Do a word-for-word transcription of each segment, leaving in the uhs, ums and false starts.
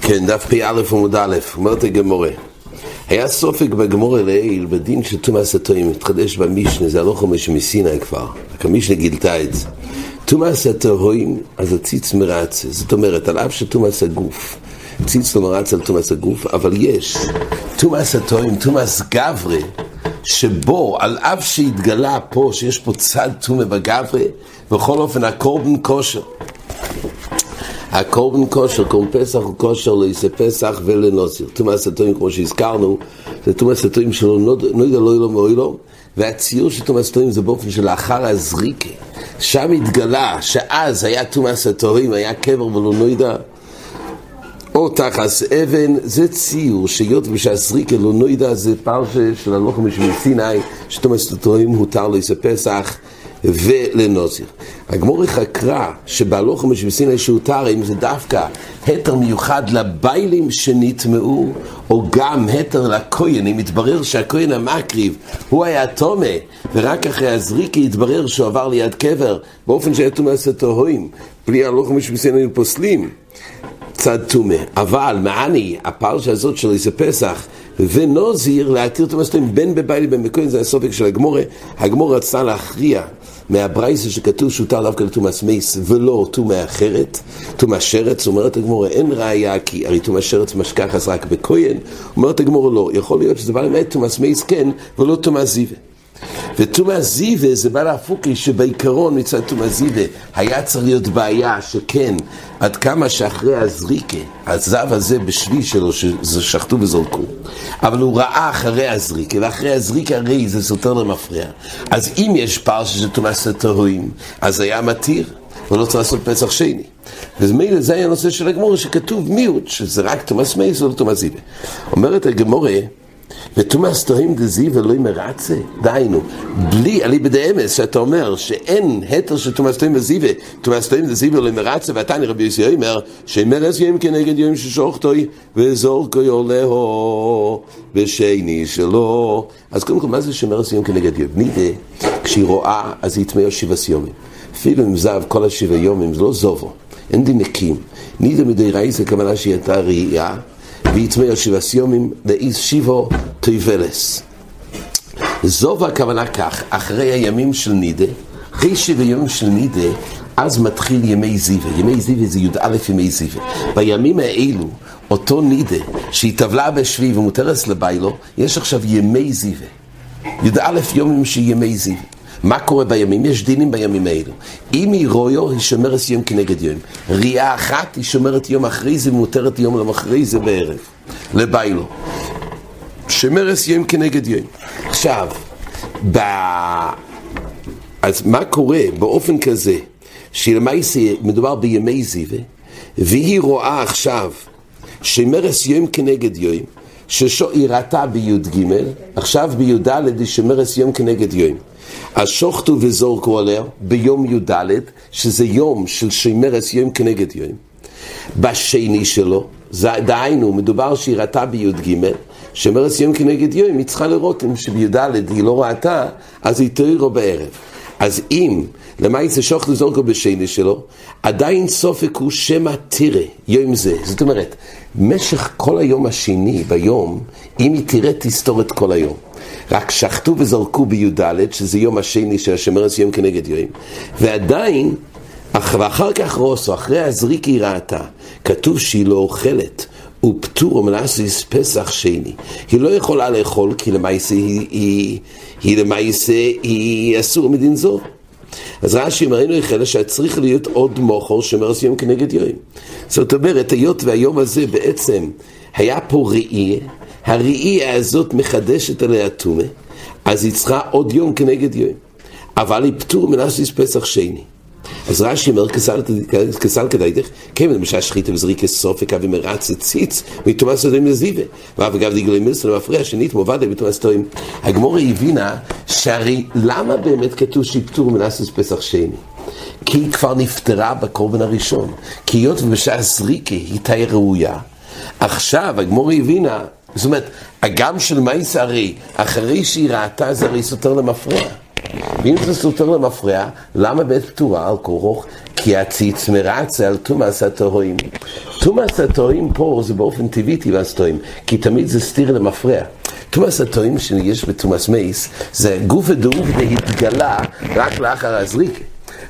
כן, דף פי א' עמוד א', אומרת הגמורה, היה סופק בגמורה לעיל בדין של תומאס הטועים, התחדש במשנה, זה הלוך חומש מסיני כבר, רק המשנה גילתה את זה. תומאס הטועים, אז הציץ מרץ, זאת אומרת, על אף שתומאס הגוף, ציץ לא מרץ על תומאס הגוף, אבל יש, תומאס הטועים, תומאס גברי, שבו, על אף שהתגלה פה, שיש פה צד תומה בגברי, בכל אופן, הקורבן כושר. הקורבן כושר, קורבן פסח הוא כושר ליסי פסח ולנוסיר. תומאס הטועים, כמו שהזכרנו, זה תומאס הטועים שלו, נוידה לא אילום או אילום, והציור של תומאס הטועים זה באופן של האחר הזריקה. שם התגלה שאז היה תומאס הטועים, היה קבר ולא נוידה, או תחס אבן, זה ציור שיות ושהזריקה לא נוידה, זה פרשה של הלוך משמסיני, שתומאס הטועים הותר ליסי פסח, ולנוסיר. הגמורה חקרה שבהלוך משמסיני שהותר אם זה דווקא היתר מיוחד לביילים שנטמעו או גם היתר לכהן, אם התברר שהכהן המקריב הוא היה תומה ורק אחרי הזריקי התברר שהוא עבר ליד קבר באופן שהיה תומאס הטועים, בלי הלוך משמסיני פוסלים צד תומה, אבל מעני הפרשה הזאת של איזה פסח ונוזיר להתיר תומאס הטועים בין בביילי בין בכהן, זה הסופק של הגמורה. הגמורה רצה להכריע מהברייסה שכתוב שוטר דווקא לתומאס מייס ולא תומה אחרת, תומה שרץ, אומרת הגמורה אין ראיה כי הרי תומה שרץ משכחס רק בכהן, אומרת הגמורה לא, יכול להיות שזה בא למעט תומאס מייס כן ולא תומה זיווה. ותומה זיווה זה בא להפוקי שבעיקרון מצד תומה זיווה היה צריך להיות בעיה שכן עד כמה שאחרי הזריקה הזב הזה בשביל שלו ששחטו וזורקו, אבל הוא ראה אחרי הזריקה ואחרי הזריקה הרי זה סותר למפריע, אז אם יש פרשה של תומאס הטועים אז היה מתיר ולא צריך לעשות פסח שני, ומילא זה היה נושא של הגמורה שכתוב מיעוט שזה רק תומאס מייס ולא תומה זיווה. אומרת הגמורה ותומאס הטועים דזיב ולא מרצה, דיינו, בלי עלי בדי אמס שאתה אומר שאין היתר של תומאס הטועים דזיב, תומאס הטועים דזיב ולא מרצה, ועתני רבי יוסי אומר שמרס יום כנגד יום ששוחטוי וזורקו יולהו בשני שלו. אז קודם כל מה זה שמרס יום כנגד יום? מידה כשהיא רואה אז היא יתמאו שבע יומים, אפילו אם זב כל השבע יומים זה לא זובו, אין דינקים, נידה מדי ראי זה כמנה שהיא הייתה ראייה ויתמאו שבע יומים לאיז שיבו תויבלס. זוב הכוונה כך, אחרי הימים של נידה, אחרי שבע ימים של נידה, אז מתחיל ימי זיווה. ימי זיווה זה י' א' ימי זיווה. בימים האלו, אותו נידה שהתאבלה בשביל ומותרס לביילו, יש עכשיו ימי זיווה. י' א' יומים שימי זיווה. מה קורה בימים? יש דינים בימים האלו. אם היא רויו, היא שומרת יום כנגד יום. ריאה אחת, היא שומרת יום אחרי זה, ומותרת יום למחרי זה בערב. לביילו. שמרס יום כנגד יום. עכשיו, ב... אז מה קורה באופן כזה, שלמעשה מדובר בימי זיווה, והיא רואה עכשיו שמרס יום כנגד יום, שהיא ראתה ביוד ג', עכשיו ביוד ד' שמרס יום כנגד יום. השוחטו וזורקו עליה ביום יוד ד', שזה יום של שמרס יום כנגד יום. בשני שלו, דהיינו, מדובר שהיא ראתה ביוד ג', שמרס יום כנגד יום, היא צריכה לראות אם שביודלת היא לא ראתה, אז היא תאירו בערב. אז אם, למעט זה שוחט וזורקו בשני שלו, עדיין סופק הוא שמה תראה, יום זה. זאת אומרת, משך כל היום השני ביום, אם היא תראה תסתור את כל היום. רק שחטו וזורקו ביודלת, שזה יום השני של שמרס יום כנגד יום. ועדיין, ואחר כך רוסו, אחרי הזריק היא ראתה, כתוב שהיא לא אוכלת, ופטור מלעשות פסח שני. היא לא יכולה לאכול, כי למעשה היא, היא, היא למעשה היא אסור מדין זו. אז רש"י מראינו החלה שצריך להיות עוד מוכר שמרס יום כנגד יום. זאת אומרת, היות והיום הזה בעצם היה פה ראי, הראי הזאת מחדשת עליה תומה, אז היא צריכה עוד יום כנגד יום. אבל היא פטור מלעשות פסח שני. אז רש"י אומר, כסל כדאיתך, כן, למשל שחיתה וזריקה סופק, אבי מרצה ציץ, מתומאס הטועים לזיווה. ואף אגב דיגלי מילסון, למפריע שנית, מובדה מתומאס הטועים. הגמורה הבינה, שהרי למה באמת כתוב שהיא פטור מלעשות פסח שני? כי היא כבר נפטרה בקורבן הראשון. כי היות ובשעה זריקה היא תהיה ראויה. עכשיו הגמורה הבינה, זאת אומרת, הגם של מייס הרי, אחרי שהיא ראתה זה הרי סותר למפריע. ואם זה סותר למפרע, למה בעת פתורה על כורוך? כי הציץ מרצה על תומס התוהים. תומס התוהים פה זה באופן טבעי תיבס תוהים, כי תמיד זה סתיר למפרע. תומס התוהים שיש בתומס מייס, זה גוף ודאום והתגלה רק לאחר הזריקה.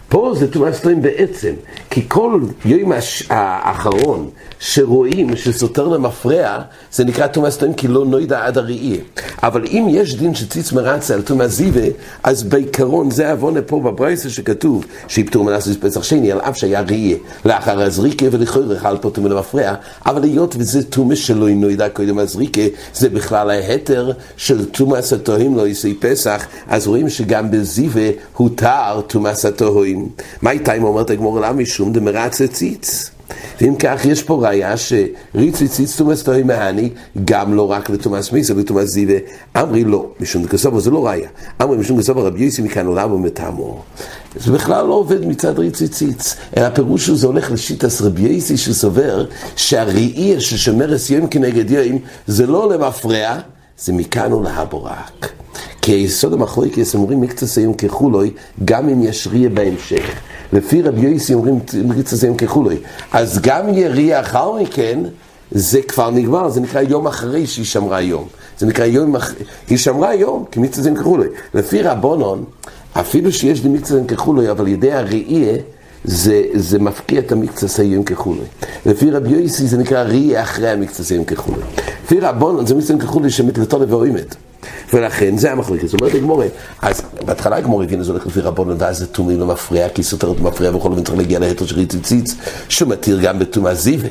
פה זה תומס תוהים בעצם, כי כל יום האחרון שרואים שסותר למפרע, זה נקרא תומס תוהים כי לא נוידה עד הראי. אבל אם יש דין שציץ מרצה על תומס זיווה, אז בעיקרון זה אבונה פה בברייסה שכתוב, שיפטור מנסוס פסח שני על אף שהיה ראי לאחר הזריקה ולכורך על פה תומס למפרע, אבל היות וזה תומס שלא נוידה קודם הזריקה, זה בכלל ההתר של תומס התוהים לא יסי פסח, אז רואים שגם בזיווה הותר תומס התוהים. מה איתה אם אומרת הגמור למה משום דמרצה ציץ? ואם כך יש פה ראיה שריצי ציץ תומס תוהי מהני גם לא רק לתומס מייס ולתומס זיווה. אמרי לא, משום כסובר זה לא ראיה. אמרי משום כסובר רבי יוסי מכאן עולם ומתאמור. זה בכלל לא עובד מצד ריצי ציץ, אלא הפירוש שזה הולך לשיטס רבי יוסי שסובר שהראייה ששמרס יום כנגד יום זה לא למפרע, זה מכאן עולה בורק. כי היסוד המחלוי כי אומרים מקצת היום כחולוי גם אם יש ראייה בהמשך. לפי רבי יוסי אומרים מריץ הזה עם כחולוי, אז גם יריה אחר מכן זה כבר נגמר, זה נקרא יום אחרי שהיא שמרה יום, זה נקרא יום אחרי, היא שמרה יום כי מריץ הזה עם כחולוי. לפי רבונון אפילו שיש לי מריץ הזה עם כחולוי אבל ידי הראייה זה, זה מפקיע את המקצת היום כחולוי. לפי רבי יוסי זה נקרא ראייה אחרי המקצת היום כחולוי. לפי רבונון זה מריץ הזה עם כחולוי שמתלתו לבאוימת, ולכן זה המחלוקת. זאת אומרת הגמורה, אז בהתחלה הגמורה הבינה זה הולך לפי רבון נדע זה תומים למפרע, כי סותר את מפרע וכל אופן צריך להגיע להיתר של ריצי ציץ שמתיר גם בתומא זיווה,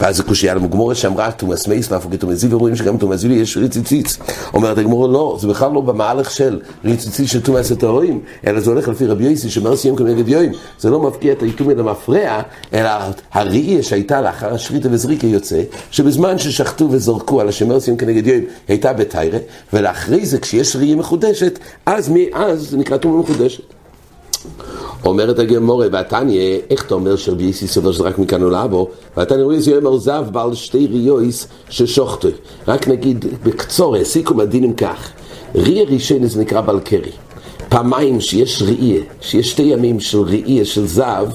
ואז זה קושיה למגמורה שאמרה תומס מייס להפוגע תומס זיווה, רואים שגם תומס זיווה יש ריצי ציץ. אומרת הגמורה לא, זה בכלל לא במהלך של ריצי ציץ של תומס התוהים, אלא זה הולך לפי רבי יוסי שמר סיים כנגד יום, זה לא מפקיע את התומים למפרע, אלא הראייה שהייתה לאחר השריטה וזריקה יוצא שבזמן ששחטו וזרקו על השמר סיים כנגד יום הייתה בתיירה, ולאחרי זה כשיש ראייה מחודשת אז מאז זה נקרא תומה מחודשת. אומרת הגמורה, ואתניה, איך אתה אומר שרבי יוסי סובר שזה רק מכאן עולה בו? ואתניה רואה איזה יום עוזב בעל שתי ראיוס ששוחטו. רק נגיד בקצור, הסיכום הדינים כך. ראייה ראשון זה נקרא בלקרי. פעמיים שיש ראייה, שיש שתי ימים של ראייה של זב,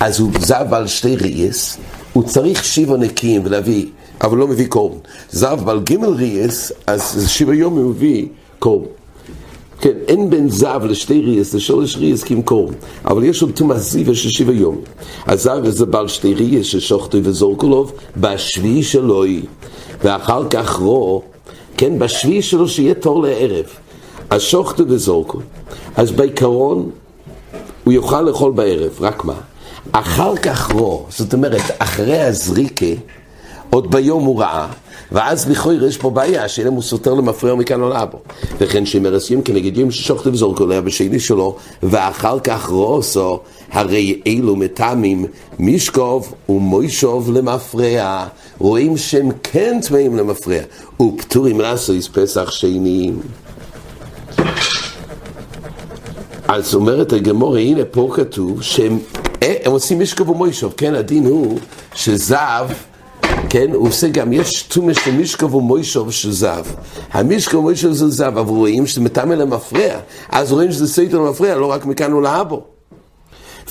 אז הוא זב בעל שתי ראיוס, הוא צריך שבע נקיים ולהביא, אבל לא מביא קורם. זב בעל גמל ראיוס, אז שבע יום הוא מביא קורם. כן, אין בין זב לשתי ריאס, לשולש ריאס כמקור, אבל יש עוד תומס זיווה של שבע יום. הזב זה בעל שתי ריאס ששוחטו וזורקולוב בשביעי שלו היא, ואחר כך רוא, כן, בשביעי שלו שיהיה תור לערב, אז שוחטו וזורקול, אז בעיקרון הוא יוכל לאכול בערב, רק מה? אחר כך רוא, זאת אומרת, אחרי הזריקה, עוד ביום הוא ראה, ואז לכאורה יש פה בעיה, שאלה הוא סותר למפרע מכאן עולה בו. וכן שמרס יום כנגד יום ששוחטו וזורקו עליה בשני שלו, ואחר כך רוסו, הרי אלו מטעמים משקוב ומוישוב למפרע. רואים שהם כן טמאים למפרע, ופטורים לעשות פסח שני. אז אומרת הגמורה, הנה פה כתוב שהם הם עושים משקוב ומוישוב. כן, הדין הוא שזב, כן, הוא עושה גם, יש תומש למשקב ומוישוב של זב. המשקב ומוישוב של זב, אבל רואים שזה מטעם אל המפרע, אז רואים שזה סויטר למפרע, לא רק מכאן ולהבא בו.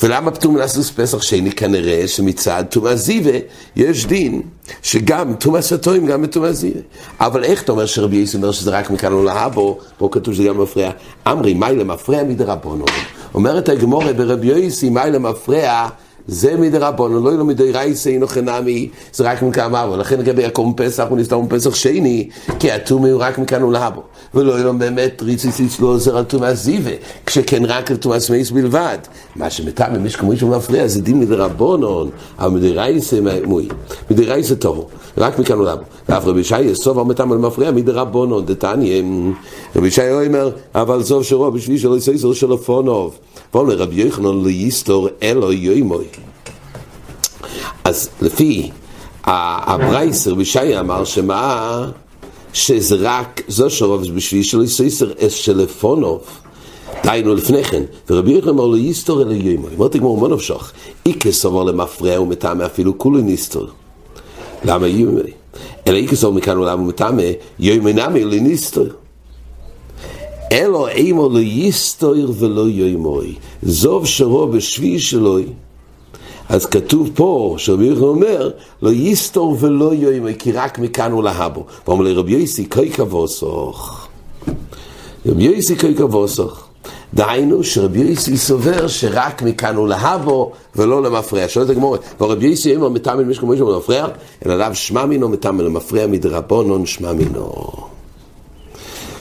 ולמה פתאום לעשות פסח שני? כנראה שמצד תומס זיווה יש דין שגם תומס התוהים גם בתומס זיווה. אבל איך אתה אומר שרבי יוסי אומר שזה רק מכאן ולהבא בו? פה כתוב שזה גם מפרע. אמרי, מהי למפרע מדרבנו? אומרת הגמורה ברבי יוסי, מהי למפרע? זה מדי רבון, לא מדי רייסי, אינו חינמי, זה רק מכאן עבו. לכן לגבי הקום פסח, הוא נסתם פסח שני, כי התום הוא רק מכאן ולהבו. ולא אינו באמת ריצי ציץ לא עוזר על תומס זיווה, כשכן רק על תומס מייס בלבד. מה שמטעם ממש כמו איש ומפריע, זה דין מדי רבונון, אבל מדי רייסי מוי, מדי רייסי טוב, רק מכאן ולהבו. ואף רבי שי סוב המטעם על מפריע, מדי רבונון, דתניה. רבי שי אומר, אבל סוב שרו, בשביל שלא יסייסר שלו פונוב. ואומר רבי יוחנן, לא יסתור אלו יוימוי. אז לפי הברייס רבי שי אמר שמה שזה רק זו שרוב בשביל שלא יסויסר אס שלפונוב דיינו לפני כן, ורבי יוחנן אמר לו יסתור אלו יוימוי. אמרתי גמור מון אופשוך איקס אמר למפרע ומטעמה אפילו כולו ניסתור. למה יוימוי? אלא איקס אמר מכאן ולמה ומטעמה יוימי נמי לניסתור. Elo eimo lo yistoir velo yoimoi. Zov shero b'shvi sheloi. אז כתוב פה, שרבי יוחנן אומר, לא יסתור ולא יוימי, כי רק מכאן הוא להבו. ואומר לי, רבי יוסי, קוי כבוסוך. רבי יוסי, קוי כבוסוך. דהיינו, שרבי יוסי סובר שרק מכאן הוא להבו, ולא למפרע. שואלת הגמורה, ורבי יוסי אומר, מתאמן משכם מישהו למפרע, אלא לאו שמע מינו, מתאמן למפרע מדרבונון שמע מינו.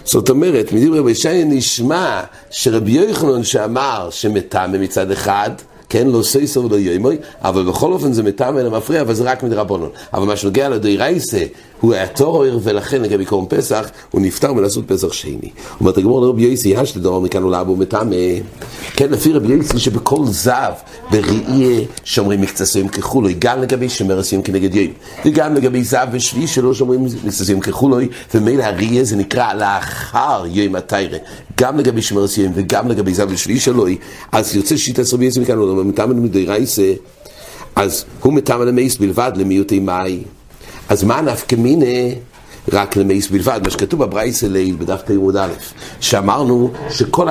זאת אומרת, מדבר רבי ישעיה נשמע שרבי יוחנן שאמר שמתאמן מצד אחד, כן, לא סייסו ולא יוימוי, אבל בכל אופן זה מטעם אלא מפריע, אבל זה רק מדרבנון. אבל מה שנוגע לדיירייסה, הוא היה טורר, ולכן לגבי קורם פסח, הוא נפטר מלעשות פסח שני. אומרת הגמור לרבי יוסי, יש לדור מכאן עולה בו מטעם, כן, לפי רבי יוסי, שבכל זב, בראי שומרים מקצסויים כחולוי, גם לגבי שמרסויים כנגד יוים, וגם לגבי זב ושבי שלא שומרים מקצסויים כחולוי, ומילא הראי זה נקרא לאחר יוים התיירה, גם לגבי שמרסויים וגם לגבי זב ושבי שלוי, אז יוצא שיטה רבי יוסי מכאן עולה, מתאמן מדיירייסה, אז הוא מתאמן למייס בלבד למיעוטי מאי. אז מה נפקא מינה? רק למייס בלבד, מה שכתוב בברייסה ליל בדף תימוד א', שאמרנו שכל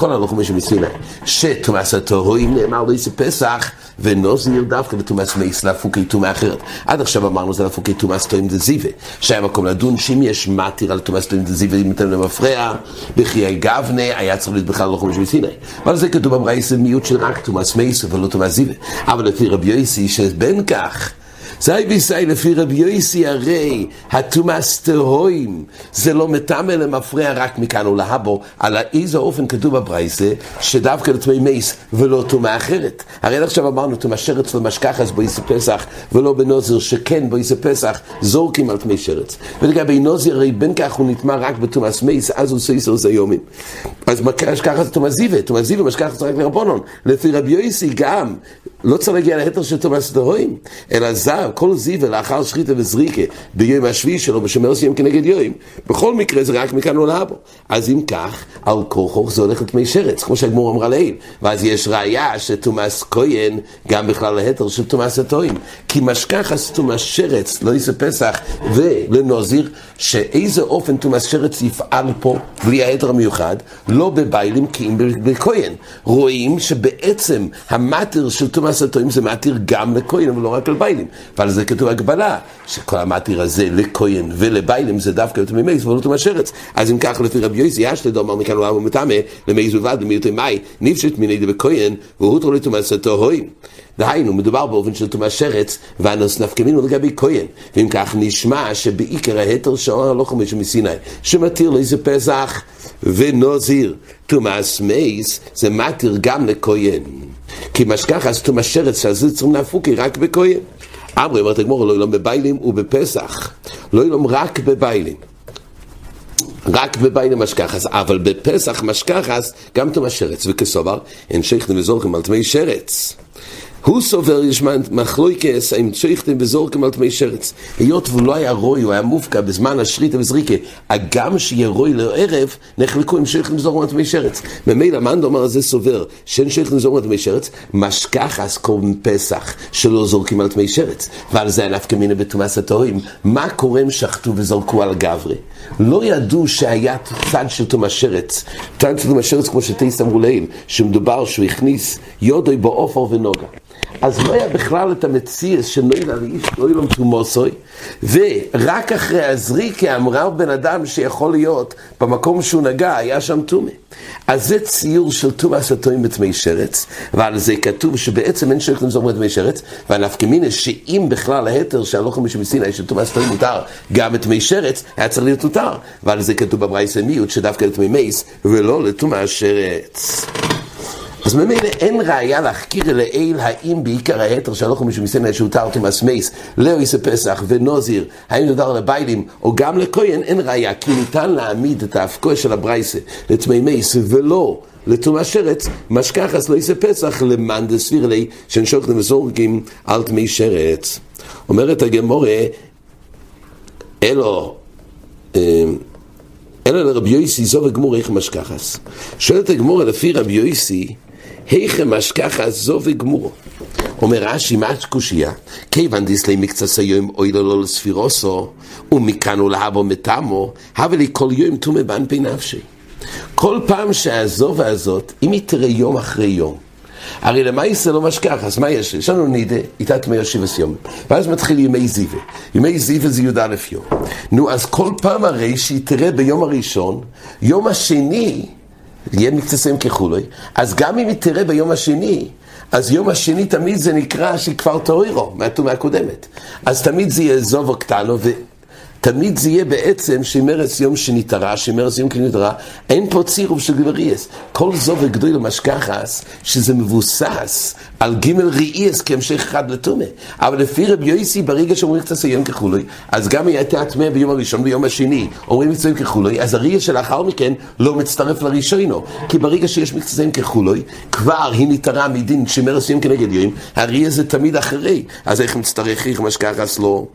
הלוחמים שמסלילה שתומס התוהוים נאמר לו איזה פסח ונוז נרדף לתומס מייס להפוקי תומה אחרת. עד עכשיו אמרנו זה להפוקי תומס תוים דזיבה, שהיה מקום לדון שאם יש מטיר על תומס תוים דזיבה אם אתם למפרע בחיי גבנה היה צריך להיות בכלל לוחמים שמסלילה, אבל זה כתוב בברייסה מיעוט של רק תומס מייס ולא תומס זיבה. אבל לפי רבי יוסי שבין כך זאי ביסאי לפי רבי יוסי הרי התומאס תהוים זה לא מטעם אלא מפרע רק מכאן ולהבו, על איזה אופן כתוב בברייסה שדווקא לטומאי מייס ולא טומאה אחרת. הרי עכשיו אמרנו טומאה שרץ ומשכח אז בו יסי פסח ולא בנוזר, שכן בו יסי פסח זורקים על טומאי שרץ, ולגבי נוזר הרי בין כך הוא נטמא רק בטומאס מייס אז הוא סייסר זה יומים, אז משכח זה טומאס זיווה, טומאס זיווה משכח זה רק לרבונון. לפי רבי יוסי גם לא צריך להגיע להתר של תומאס תהוים, אלא זב, כל זיב לאחר שחיטה וזריקה ביום השביעי שלו בשמרס יום כנגד יום, בכל מקרה זה רק מכאן עולה בו. אז אם כך, על כוחו זה הולך לטמאי שרץ, כמו שהגמור אמרה לעיל, ואז יש ראיה שתומאס כהן גם בכלל להתר של תומאס התהוים, כי משכח אז תומאס שרץ לא יעשה פסח ולנוזיר, שאיזה אופן תומאס שרץ יפעל פה בלי ההתר המיוחד, לא בביילים כי אם בכהן. רואים שבעצם המטר של תומאס הסתויים זה מעתיר גם לכהן אבל לא רק לביילים, ועל זה כתוב הגבלה שכל המעתיר הזה לכהן ולביילים זה דווקא תומאי מייס ולא תומאי שרץ. אז אם כך לפי רבי יוסי יש לדומר מכאן ולהבו מטעמה למייס ולבד למיעוטי מאי נפשט מיני דבכהן והותרו לתומאי סתויים, דהיינו מדובר באופן של תומאי שרץ ואנוס נפקמינו לגבי כהן. ואם כך נשמע שבעיקר ההתר שעון הלוחמים שמסיני שמתיר לאיזה פסח ונוזיר תומאס מייס זה מתיר גם לכהן, כי משכח אז תומאס שרץ שעזו צריכים להפוקי רק בכהן. אמרי אמרת הגמור לא ילום בביילים ובפסח, לא ילום רק בביילים, רק בביילים משכחס, אבל בפסח משכחס גם תומאס שרץ. וכסובר אין שייכתם וזורכים על תמי שרץ, הוא סובר יש מחלוקס עם שייכתם וזורכים על תמי שרץ, היות והוא לא היה רוי, הוא היה מופקע בזמן השריטה וזריקה, הגם שיהיה רוי לערב נחלקו עם שייכתם וזורכים על תמי שרץ. ממילא מאן דאמר הזה סובר שאין שייכתם וזורכים על תמי שרץ, משכחס קורם פסח שלא זורכים על תמי שרץ, ועל זה נפקא מינה בתומאס התהוים. מה קורה אם שחטו וזרקו על גברי? לא ידעו שהיה צד של תומאס שרץ, צד של תומאס שרץ כמו שתייס אמרו להם שמדובר שהוא הכניס יודוי באופר ונוגה, אז לא היה בכלל את המציאס שנוילה לאיש נוילום תומוסוי, ורק אחרי הזריקה אמרה בן אדם שיכול להיות במקום שהוא נגע היה שם תומה. אז זה ציור של תומאס התהוים בתמי שרץ, ועל זה כתוב שבעצם אין שייכת למזור בתמי שרץ, והנפקא מינה שאם בכלל ההתר שהלוחם שמסיני של תומאס התהוים מותר גם בתמי שרץ היה צריך להיות מותר, ועל זה כתוב בברייסה מיעוט שדווקא לתמי מייס ולא לתומאס שרץ. אז ממילא אין ראיה להחקיר לעיל האם בעיקר ההתר שהלוחם שמסיני שהותר תומאס מייס לא יעשה פסח ונוזיר האם נותר לביילים או גם לכהן, אין ראיה, כי ניתן להעמיד את ההפקוע של הברייסה לתמי מייס ולא לתומאס שרץ, משכחס לא יעשה פסח למאן דסביר לי שנשוכתם וזורקים על תמי שרץ. אומרת הגמורה אלו אלא לרבי יוסי זו וגמור איך משכחס. שואלת הגמורה לפי רבי יוסי היכ משכחס זו וגמור. אומר רש"י קושיה כיוון דיסלי מקצס היום אוי לא לא לספירוסו ומכאן ולהבו מטעמו הווה לי כל יום תומה בן פי נפשי. כל פעם שהזו והזאת, אם היא תראה יום אחרי יום, הרי למה ישראל לא משכח, אז מה יש? יש לנו נידה, איתת מי יושב וסיום. ואז מתחיל ימי זיווה. ימי זיווה זה יהודה א' יום. נו, אז כל פעם הרי שהיא תראה ביום הראשון, יום השני, יהיה מקצסם כחולוי, אז גם אם היא תראה ביום השני, אז יום השני תמיד זה נקרא שכבר תורירו, מהתומה הקודמת. אז תמיד זה יהיה זו וקטנו, ותמיד זה יהיה בעצם שימרס יום שניתרה, שימרס יום כניתרה, אין פה צירוב של גמריאס. כל זו וגדוי למשכחס, שזה מבוסס על גימל ריאס כהמשך אחד לתומה. אבל לפי רב יויסי, ברגע שאומרים קצת יום כחולוי, אז גם הייתה התמה ביום הראשון ויום השני, אומרים קצת יום כחולוי, אז הריאס שלאחר מכן לא מצטרף לראשונו. כי ברגע שיש מקצת יום כחולוי, כבר היא ניתרה מדין שימרס יום כנגד יום, הריאס זה תמיד אחרי. אז איך מצטרך, איך משכחס לא?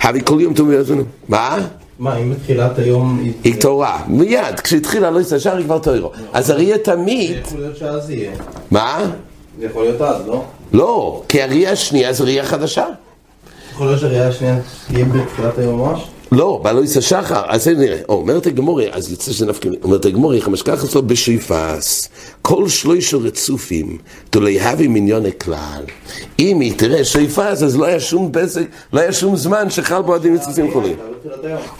הרי כל יום תאומי עזונו. מה? מה, אם מתחילת היום... היא תורה. מיד, כשהתחילה לא יסתשאר, היא כבר תוירו. אז אריה תמיד... זה יכול להיות שאז יהיה. מה? זה יכול להיות אז, לא? לא, כי אריה השנייה זה אריה חדשה. יכול להיות שאריה השנייה תהיה בתחילת היום ממש? לא, בא לא יסתשחר. אז זה נראה. אומרת הגמורי, אז יצא שזה נפקי... אומרת הגמורי, איך המשכח אצלו בשאיפס. כל שלוש רצופים, תולי הווי מיניון הכלל. אם היא תראה שאיפס, אז לא היה שום בזק, לא היה שום זמן שחל בו עדים יצאים חולים.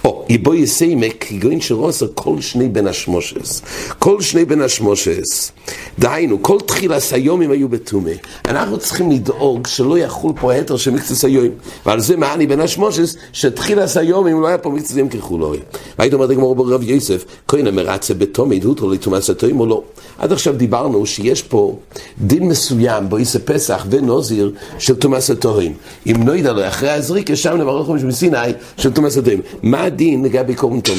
או, יבוא יסיימק, כגוין שרוסר כל שני בן השמושס. כל שני בן השמושס. דהיינו, כל תחילס היומים היו בתומה. אנחנו צריכים לדאוג שלא יחול פה היתר שמקצס היומים. ועל זה מעני בן השמושס, שתחילס היומים לא היה פה מקצס יום כחולוי. והיית אומרת גמור ברב יוסף, כהן המרצה בתומד, הותו לתומס התוים או לא. עד עכשיו דיברנו שיש פה דין מסוים בויסה פסח ונוזיר של תומס התוים. אם נויד עלו אחרי הזריק, יש שם נברוך מסיני של תומס התוים. מה הדין לגבי קורבן תומד?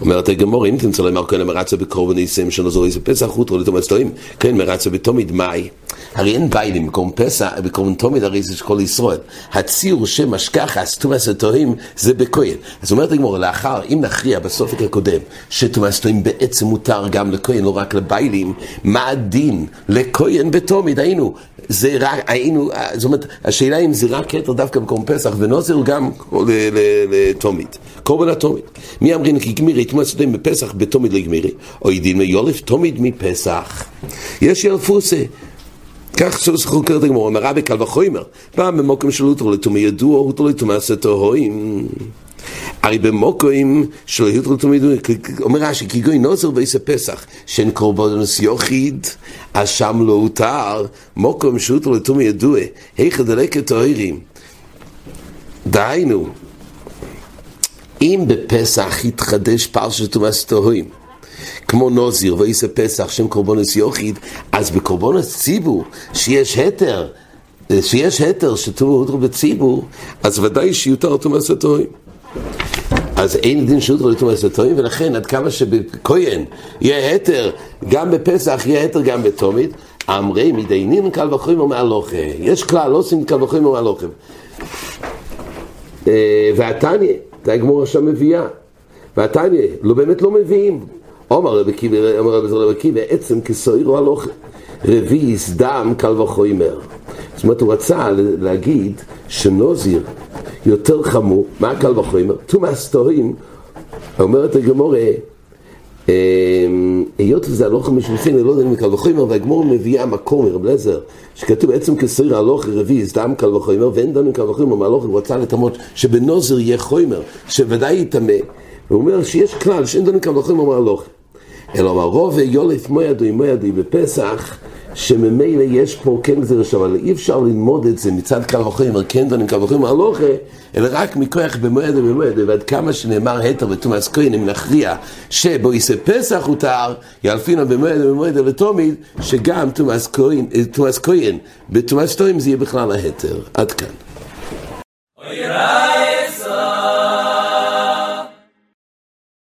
אומרת הגמור, אם תמצא לומר כהן המרצה בקורבן יסם של נוזיר ויסה פסח, הותו לתומס התוים, כהן מרצה בתומד מאי. הרי אין ביילים בקום פסח, בקום תומד הרי זה שכל ישראל. הציור שמשכחס, תומס התוים, זה בכהן. אז אומרת לגמור, לאחר, אם נכריע בסופק הקודם, שתומס התוים בעצם מותר גם לכהן, לא רק לביילים, מה הדין לכהן בתומד? היינו, זה רק, היינו, זאת אומרת, השאלה אם זה רק יתר דווקא בקום פסח, ונוזר גם לתומד. קורבן התומד. מי אמרין כי גמירי, תומס התוים בפסח, בתומד לגמירי, או ידין מיולף תומד מפסח. יש ילפוסה. כך סוס חוקרת הגמור, אמרה בקל וחוימר, פעם במוקם של הותרו לתומי ידוע, הותרו לתומי הסתוהוים. הרי במוקם של הותרו לתומי ידוע, אומר רש"י, כי גוי נוזר ועשה פסח, שאין קורבנוס יוחיד, אז שם לא הותר, מוקם של הותרו לתומי ידוע, היכא דלקא טהורים. דהיינו, אם בפסח יתחדש פער של תומי הסתוהוים, כמו נוזיר ואיסה פסח שם קורבונס יוחיד, אז בקורבונס ציבור שיש היתר שיש היתר שתומו הותרו בציבור, אז ודאי שיותר תומס התוים, אז אין דין שהותרו לתומס התוים. ולכן עד כמה שבכהן יהיה היתר גם בפסח, יהיה היתר גם בתומית. אמרי מדיינים קל וחוים ומהלוכה, יש כלל, לא עושים קל וחוים ומהלוכה. והתניה, הגמור שם מביאה, והתניה לא באמת לא מביאים. אומר רבי קיבי, אומר רבי קיבי, בעצם כסוירו הלוך רביס דם קל וחוימר. זאת אומרת, הוא רצה להגיד שנוזיר יותר חמור, מה קל וחוימר? תומס תוהים, אומרת הגמורה, היות וזה הלוך משמסים, לא יודעים מקל וחוימר, והגמורה מביאה מקום מרבלזר, שכתוב בעצם כסויר הלוך רביס דם קל וחוימר, ואין דנו קל וחוימר, מהלוך הוא רצה לתמות שבנוזיר יהיה חוימר, שוודאי יתאמה. הוא אומר שיש כלל שאין דנו קל וחוימר מהלוך. אלא אמר רוב יולף מוידוי מוידוי בפסח, שממילא יש פה כן גזיר שם, אבל אי אפשר ללמוד את זה מצד קל וחוימר, כן דונים קל וחוימר הלוכה, אלא רק מכוח במוידוי במוידוי. ועד כמה שנאמר היתר ותומס כהן, אם נכריע שבו יישא פסח הותר, ילפינו במוידוי במוידוי לתומיד, שגם תומס כהן, תומס כהן בתומס תוים זה יהיה בכלל ההיתר. עד כאן.